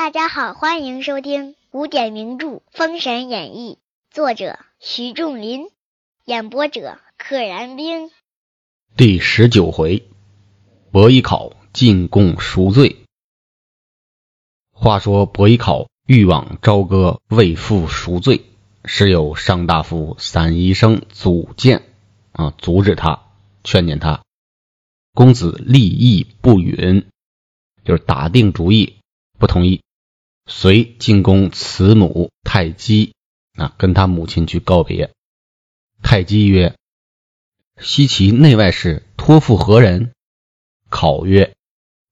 大家好，欢迎收听古典名著《封神演义》，作者徐仲林，演播者可燃冰。第19回，伯邑考进贡赎罪。话说伯邑考欲往朝歌为父赎罪，时有上大夫散宜生阻谏阻止他，劝谏他。公子立意不允，就是打定主意不同意，随进宫慈母太姬跟他母亲去告别。太姬曰：西岐内外事托付何人？考曰：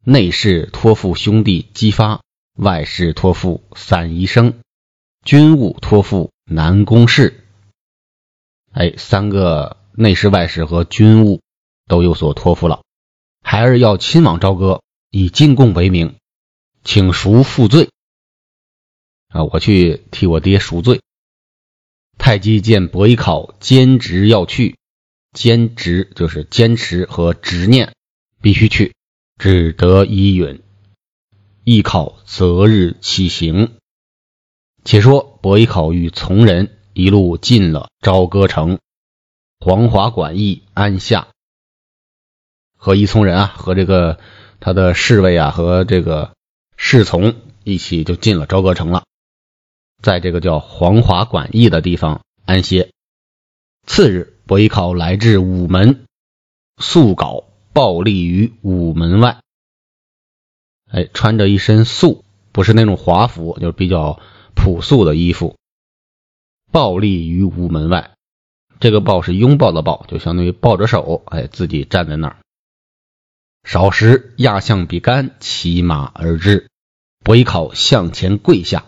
内事托付兄弟姬发，外事托付散宜生，军务托付南宫氏。三个内事、外事和军务都有所托付了，孩儿要亲往朝歌，以进贡为名，请赎父罪我去替我爹赎罪。太姬见伯邑考坚执要去，坚执就是坚持和执念，必须去，只得依允。邑考择日起行。且说伯邑考与从人一路进了朝歌城，黄华馆驿安下。和一从人和这个他的侍卫和这个侍从一起就进了朝歌城了，在这个叫黄华馆驿的地方安歇。次日，伯邑考来至午门，素缟暴立于午门外。穿着一身素，不是那种华服，就是比较朴素的衣服，暴立于午门外。这个抱是拥抱的抱，就相当于抱着手自己站在那儿。少时，亚相比干骑马而至，伯邑考向前跪下。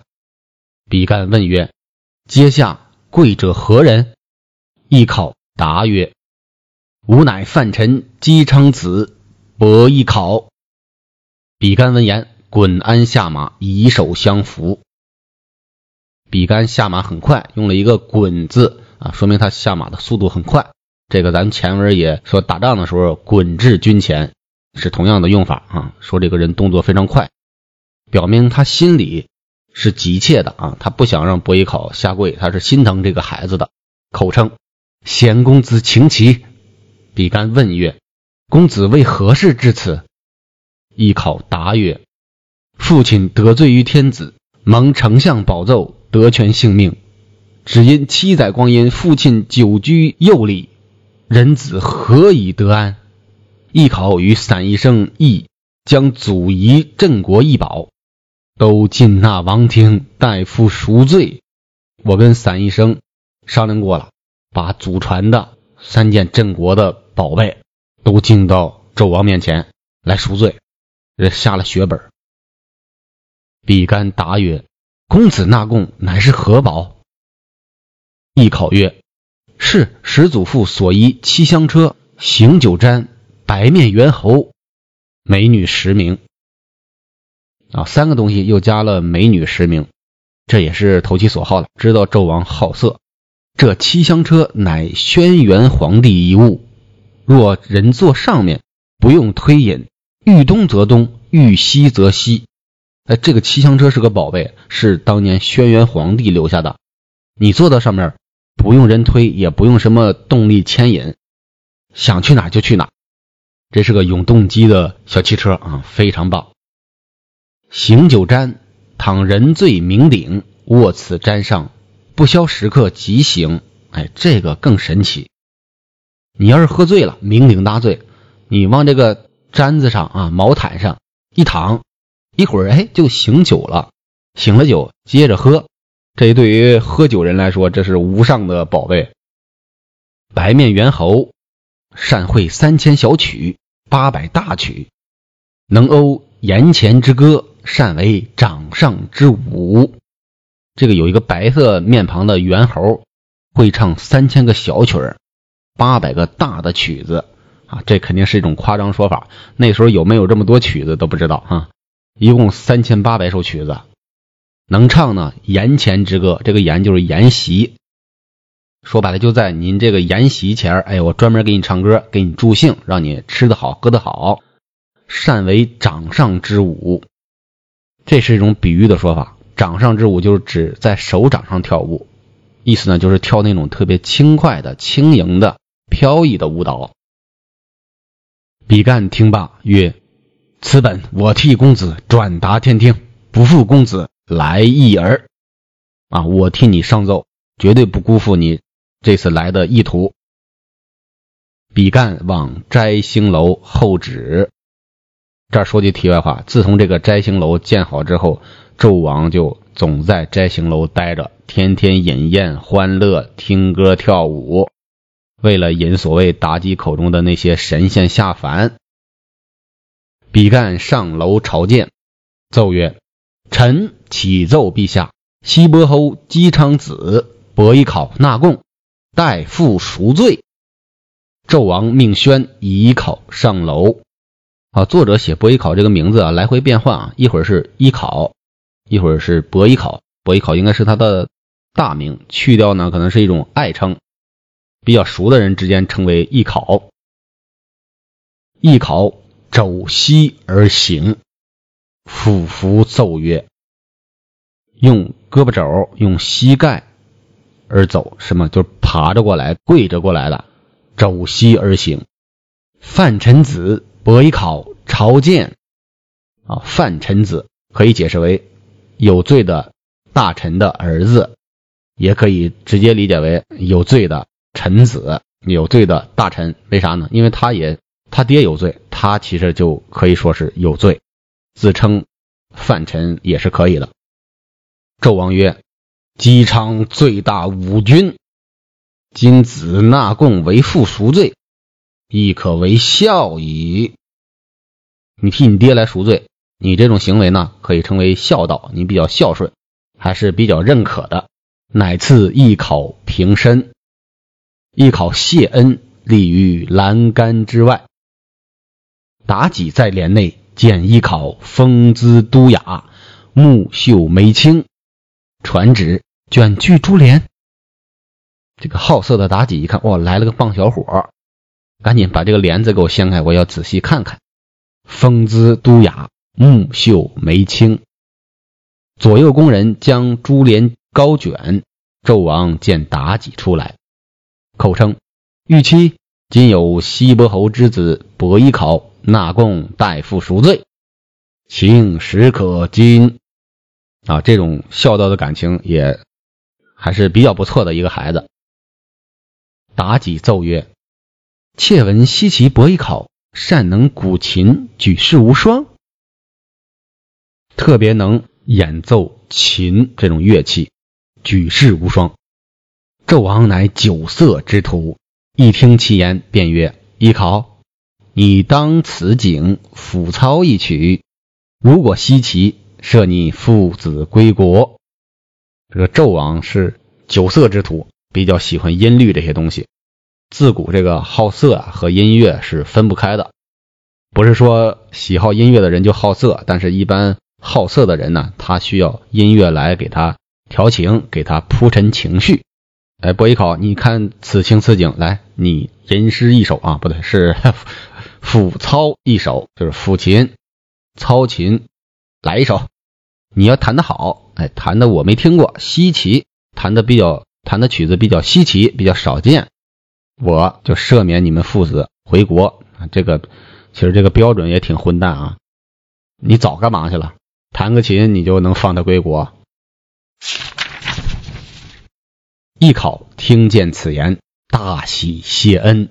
比干问曰：阶下跪者何人？邑考答曰：吾乃范臣姬昌子伯邑考。比干闻言，滚鞍下马，以手相扶。比干下马很快，用了一个滚字说明他下马的速度很快。这个咱们前文也说，打仗的时候滚至军前是同样的用法说这个人动作非常快，表明他心里是急切的他不想让伯邑考下跪，他是心疼这个孩子的。口称：贤公子请起。比干问曰：公子为何事至此？邑考答曰：父亲得罪于天子，蒙丞相保奏，得全性命，只因7载光阴，父亲久居右里，人子何以得安？邑考与散宜生议将祖遗镇国异宝，都进纳王庭，代父赎罪。我跟散宜生商量过了，把祖传的3件镇国的宝贝都进到纣王面前来赎罪，下了血本。比干答曰：公子纳贡乃是何宝？邑考曰：是始祖父所遗7箱车、行9毡、白面猿猴、美女10名3个东西，又加了美女10名，这也是投其所好了，知道纣王好色。这7箱车乃轩辕皇帝遗物，若人坐上面，不用推引，欲东则东，欲西则西。这个7箱车是个宝贝，是当年轩辕皇帝留下的，你坐到上面不用人推，也不用什么动力牵引，想去哪就去哪。这是个永动机的小汽车非常棒。行9毡，倘人醉酩酊，卧此毡上，不消10刻即醒。这个更神奇。你要是喝醉了，酩酊大醉，你往这个毡子上毛毯上一躺，一会儿就醒酒了。醒了酒接着喝，这对于喝酒人来说，这是无上的宝贝。白面猿猴善会3000小曲、800大曲，能讴言前之歌，善为掌上之舞。这个有一个白色面庞的猿猴，会唱3000个小曲、800个大的曲子这肯定是一种夸张说法，那时候有没有这么多曲子都不知道一共3800首曲子，能唱呢言前之歌，这个言就是筵席，说白了就在您这个筵席前我专门给你唱歌，给你助兴，让你吃得好喝得好。善为掌上之舞，这是一种比喻的说法。掌上之舞就是指在手掌上跳舞，意思呢就是跳那种特别轻快的、轻盈的、飘逸的舞蹈。比干听罢曰：“此本我替公子转达天听，不负公子来意耳。”啊，我替你上奏，绝对不辜负你这次来的意图。比干往摘星楼候旨。这儿说句题外话，自从这个摘星楼建好之后，纣王就总在摘星楼待着，天天饮宴欢乐，听歌跳舞，为了引所谓妲己口中的那些神仙下凡。比干上楼朝见，奏曰：“臣启奏陛下，西伯侯姬昌子伯邑考纳贡，待复赎罪。”纣王命宣以考上楼。啊，作者写伯邑考这个名字啊，来回变换啊，一会儿是伊考，一会儿是伯邑考，伯邑考应该是他的大名，去掉呢可能是一种爱称，比较熟的人之间称为邑考。邑考肘膝而行，俯伏奏曰，用胳膊肘用膝盖而走，什么就是爬着过来跪着过来了，肘膝而行。范臣子伯邑考朝见。啊，范臣子可以解释为有罪的大臣的儿子，也可以直接理解为有罪的臣子，有罪的大臣。为啥呢？因为他爹有罪，他其实就可以说是有罪，自称范臣也是可以的。纣王曰：“姬昌罪大五军，今子纳贡为父赎罪，亦可为孝矣。”你替你爹来赎罪，你这种行为呢，可以称为孝道，你比较孝顺，还是比较认可的。乃赐邑考平身，邑考谢恩，立于栏杆之外。妲己在帘内见邑考风姿都雅，目秀眉清，传旨卷去珠帘。这个好色的妲己一看，哇，来了个棒小伙，赶紧把这个帘子给我掀开，我要仔细看看。风姿都雅，目秀眉清。左右宫人将珠帘高卷，纣王见妲己出来，口称：“御妻，今有西伯侯之子伯邑考纳贡，代父赎罪，情实可矜。”啊，这种孝道的感情也还是比较不错的一个孩子。妲己奏曰：“妾闻西岐伯邑考善能古琴，举世无双。”特别能演奏琴这种乐器，举世无双。纣王乃酒色之徒，一听其言，便曰：“邑考，你当此景抚操一曲，如果西岐，赦你父子归国。”这个纣王是酒色之徒，比较喜欢音律这些东西。自古这个好色和音乐是分不开的，不是说喜好音乐的人就好色，但是一般好色的人呢，他需要音乐来给他调情，给他铺陈情绪。哎，伯邑考，你看此情此景，来，你吟诗一首啊，不对，是抚操一首，就是抚琴、操琴，来一首。你要弹得好，哎，弹的我没听过，稀奇，弹的曲子比较稀奇，比较少见。我就赦免你们父子回国。这个其实这个标准也挺混蛋啊！你早干嘛去了？弹个琴你就能放他归国？邑考听见此言，大喜谢恩。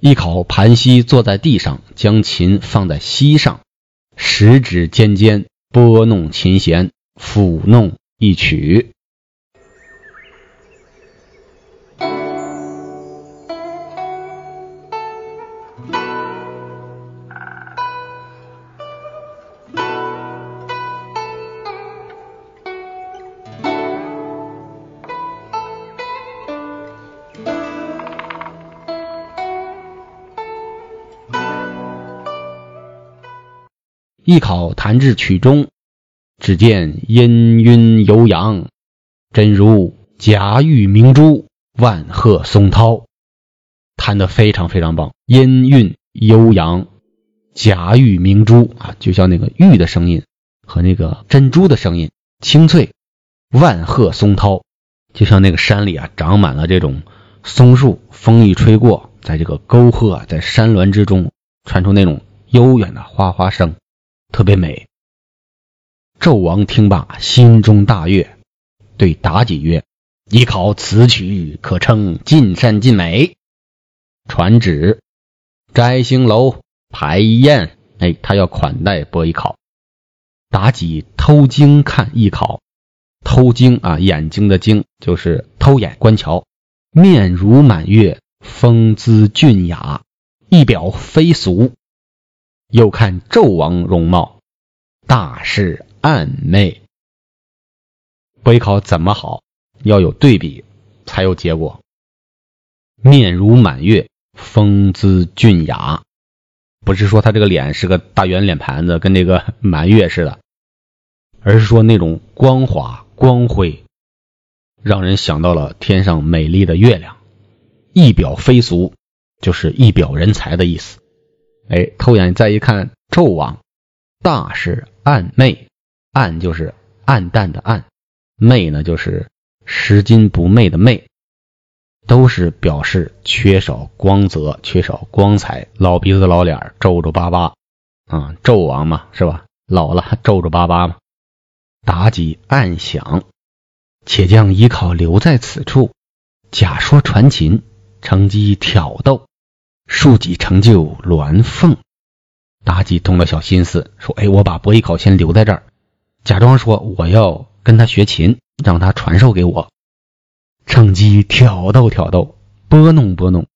邑考盘膝坐在地上，将琴放在膝上，十指尖尖拨弄琴弦，抚弄一曲。邑考弹至曲中，只见氤氲悠扬，真如夹玉明珠，万壑松涛。弹得非常非常棒，氤氲悠扬，夹玉明珠啊，就像那个玉的声音，和那个珍珠的声音清脆，万壑松涛，就像那个山里啊长满了这种松树，风一吹过，在这个沟壑啊，在山峦之中传出那种悠远的哗哗声，特别美。纣王听罢，心中大悦，对妲己曰：“以考此曲，可称尽善尽美。”传旨，摘星楼，排一宴。他要款待伯邑考。妲己偷睛看邑考，偷睛啊，眼睛的睛就是偷眼观瞧。面如满月，风姿俊雅，一表非俗。又看纣王容貌，大是暗昧。伯邑考怎么好？要有对比才有结果。面如满月，风姿俊雅，不是说他这个脸是个大圆脸盘子跟这个满月似的，而是说那种光滑光辉让人想到了天上美丽的月亮。一表非俗就是一表人才的意思。偷眼再一看纣王，大是暗昧，暗就是暗淡的暗，昧呢就是拾金不昧的昧，都是表示缺少光泽，缺少光彩，老鼻子老脸，皱皱巴巴啊，纣王嘛，是吧？老了皱皱巴巴嘛。妲己暗想，且将邑考留在此处，假说传琴，乘机挑逗，庶几成就鸾凤。妲己动了小心思，说：“我把伯邑考先留在这儿，假装说我要跟他学琴。”让他传授给我，趁机挑逗挑逗，拨弄拨弄，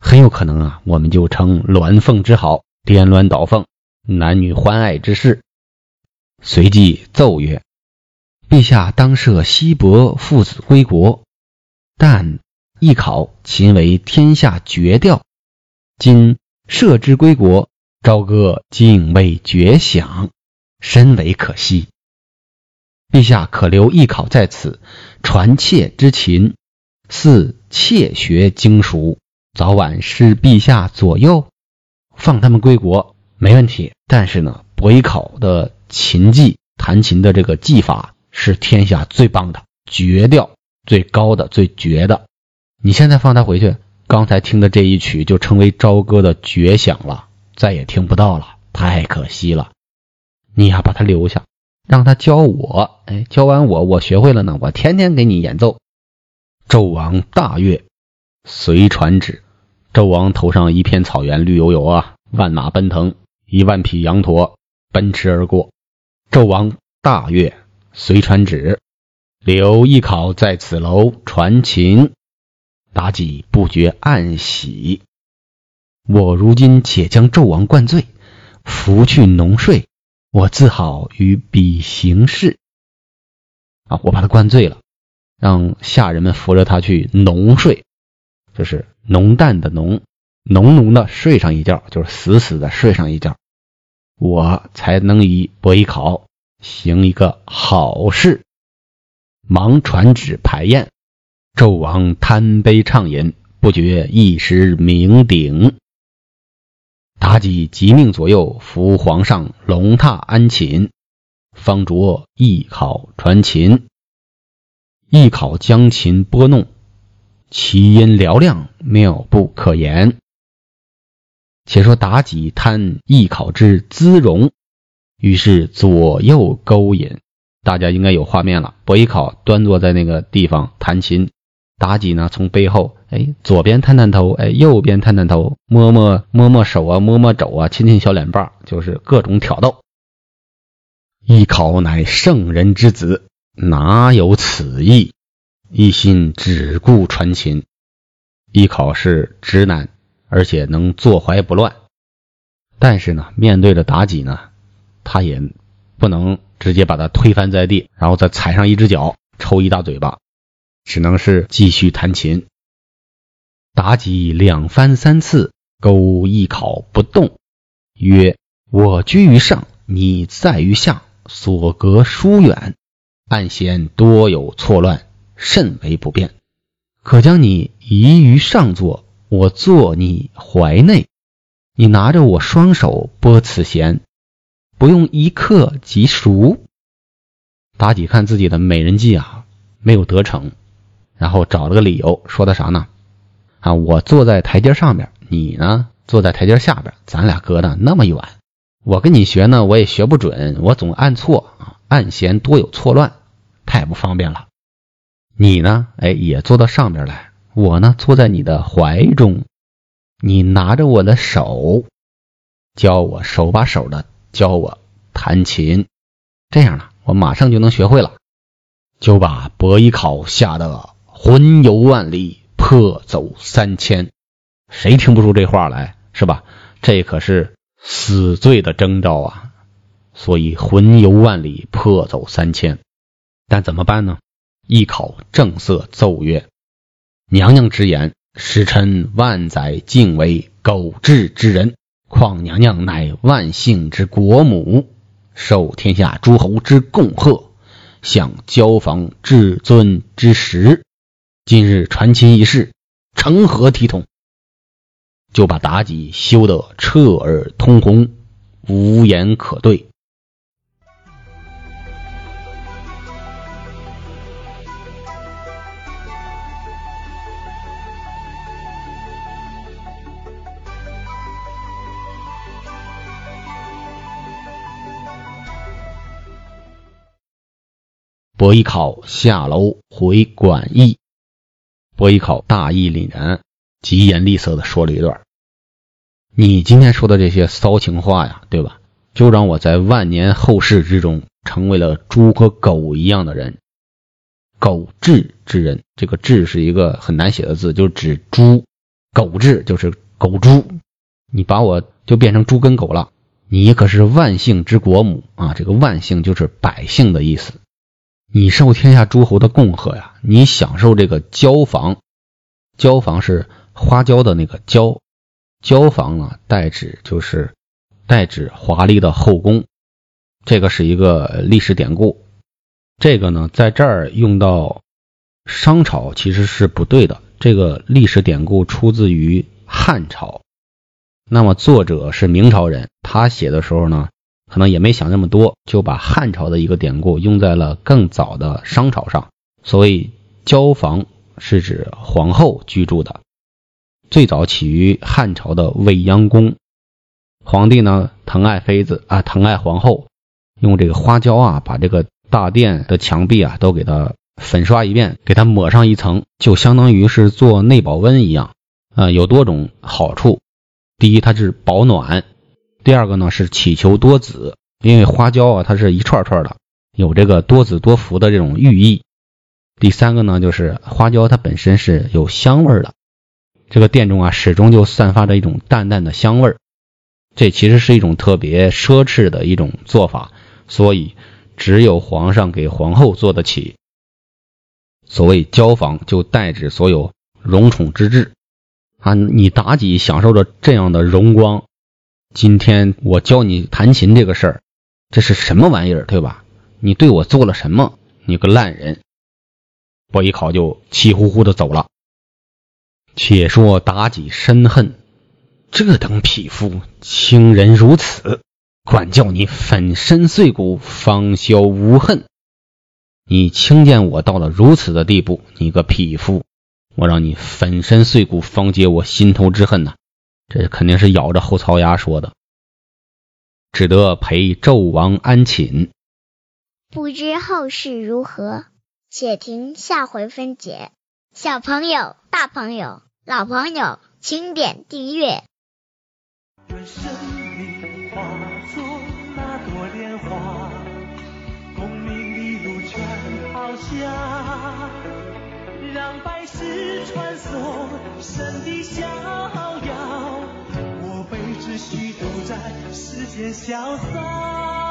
很有可能啊，我们就称鸾凤之好，颠鸾倒凤，男女欢爱之事。随即奏曰：“陛下当设西伯父子归国，但邑考琴为天下绝调，今设之归国，朝歌竟未绝响，深为可惜。陛下可留邑考在此，传妾之琴，似妾学精熟，早晚是陛下左右。放他们归国没问题，但是呢，伯邑考的琴技，弹琴的这个技法是天下最棒的，绝调最高的，最绝的。你现在放他回去，刚才听的这一曲就成为朝歌的绝响了，再也听不到了，太可惜了。你呀，把他留下。”让他教我，教完我学会了呢，我天天给你演奏。纣王大悦，随传旨。纣王头上一片草原绿油油啊，万马奔腾，10000匹羊驼奔驰而过。纣王大悦，随传旨，留邑考在此楼传琴。妲己不觉暗喜，我如今且将纣王灌醉，拂去浓睡，我自好与彼行事。我把他灌醉了，让下人们扶着他去浓睡，就是浓淡的浓，浓浓的睡上一觉，就是死死的睡上一觉，我才能以伯邑考行一个好事。忙传旨排宴，纣王贪杯畅饮，不觉一时酩酊。妲己即命左右扶皇上龙榻安寝，方着邑考传琴。邑考将琴拨弄，其音嘹亮，妙不可言。且说妲己贪邑考之姿容，于是左右勾引。大家应该有画面了，伯邑考端坐在那个地方弹琴，妲己呢从背后左边探探头，右边探探头，摸摸手啊，摸摸肘啊，亲亲小脸蛋，就是各种挑逗。邑考乃圣人之子，哪有此意？一心只顾传琴。邑考是直男，而且能坐怀不乱。但是呢，面对着妲己呢，他也不能直接把他推翻在地，然后再踩上一只脚，抽一大嘴巴，只能是继续弹琴。妲己两番三次勾邑考不动，曰：“我居于上，你在于下，所隔疏远，案弦多有错乱，甚为不便。可将你移于上座，我坐你怀内，你拿着我双手拨此弦，不用一刻即熟。妲己看自己的美人计啊没有得逞，然后找了个理由，说的啥呢？啊，我坐在台阶上边，你呢坐在台阶下边，咱俩隔得那么远，我跟你学呢我也学不准，我总按错啊，按弦多有错乱，太不方便了。你呢也坐到上边来，我呢坐在你的怀中，你拿着我的手，教我手把手的教我弹琴，这样呢我马上就能学会了。就把伯邑考吓得魂游万里，破走三千。谁听不出这话来，是吧？这可是死罪的征兆啊。所以魂游万里，破走三千。但怎么办呢？邑考正色奏曰：娘娘直言，时臣万载敬为狗彘之人，况娘娘乃万姓之国母，受天下诸侯之共贺，享交房至尊之时，今日传亲一事，成何体统？就把妲己羞得彻耳通红，无言可对。伯邑考下楼回馆驿，伯邑考大义凛然，疾言厉色地说了一段：你今天说的这些骚情话呀，对吧？就让我在万年后世之中成为了猪和狗一样的人。狗彘之人，这个彘是一个很难写的字，就指猪，狗彘就是狗猪，你把我就变成猪跟狗了。你可是万姓之国母啊，这个万姓就是百姓的意思。你受天下诸侯的共和呀，你享受这个交房，交房是花椒的那个椒，交房呢代指华丽的后宫，这个是一个历史典故。这个呢在这儿用到商朝其实是不对的，这个历史典故出自于汉朝，那么作者是明朝人，他写的时候呢可能也没想那么多，就把汉朝的一个典故用在了更早的商朝上，所以交房是指皇后居住的，最早起于汉朝的未央宫，皇帝呢疼爱妃子啊，疼爱皇后，用这个花椒啊把这个大殿的墙壁啊都给它粉刷一遍，给它抹上一层，就相当于是做内保温一样，有多种好处。第一，它是保暖。第二个呢是祈求多子，因为花椒啊它是一串串的，有这个多子多福的这种寓意。第三个呢就是花椒它本身是有香味的，这个殿中啊始终就散发着一种淡淡的香味，这其实是一种特别奢侈的一种做法，所以只有皇上给皇后做得起。所谓交房就代指所有荣宠之至啊，你妲己享受着这样的荣光，今天我教你弹琴这个事儿，这是什么玩意儿，对吧？你对我做了什么？你个烂人。伯邑考就气呼呼的走了。且说妲己深恨，这等匹夫，轻人如此，管教你粉身碎骨，方消无恨。你轻贱我到了如此的地步，你个匹夫，我让你粉身碎骨，方解我心头之恨呐！这肯定是咬着后槽牙说的，只得陪纣王安寝。不知后事如何，且听下回分解。小朋友、大朋友、老朋友，请点订阅。愿生命化作那朵莲花，功名利禄全抛下，让百世穿梭神的逍遥，我辈只需独占世间潇洒。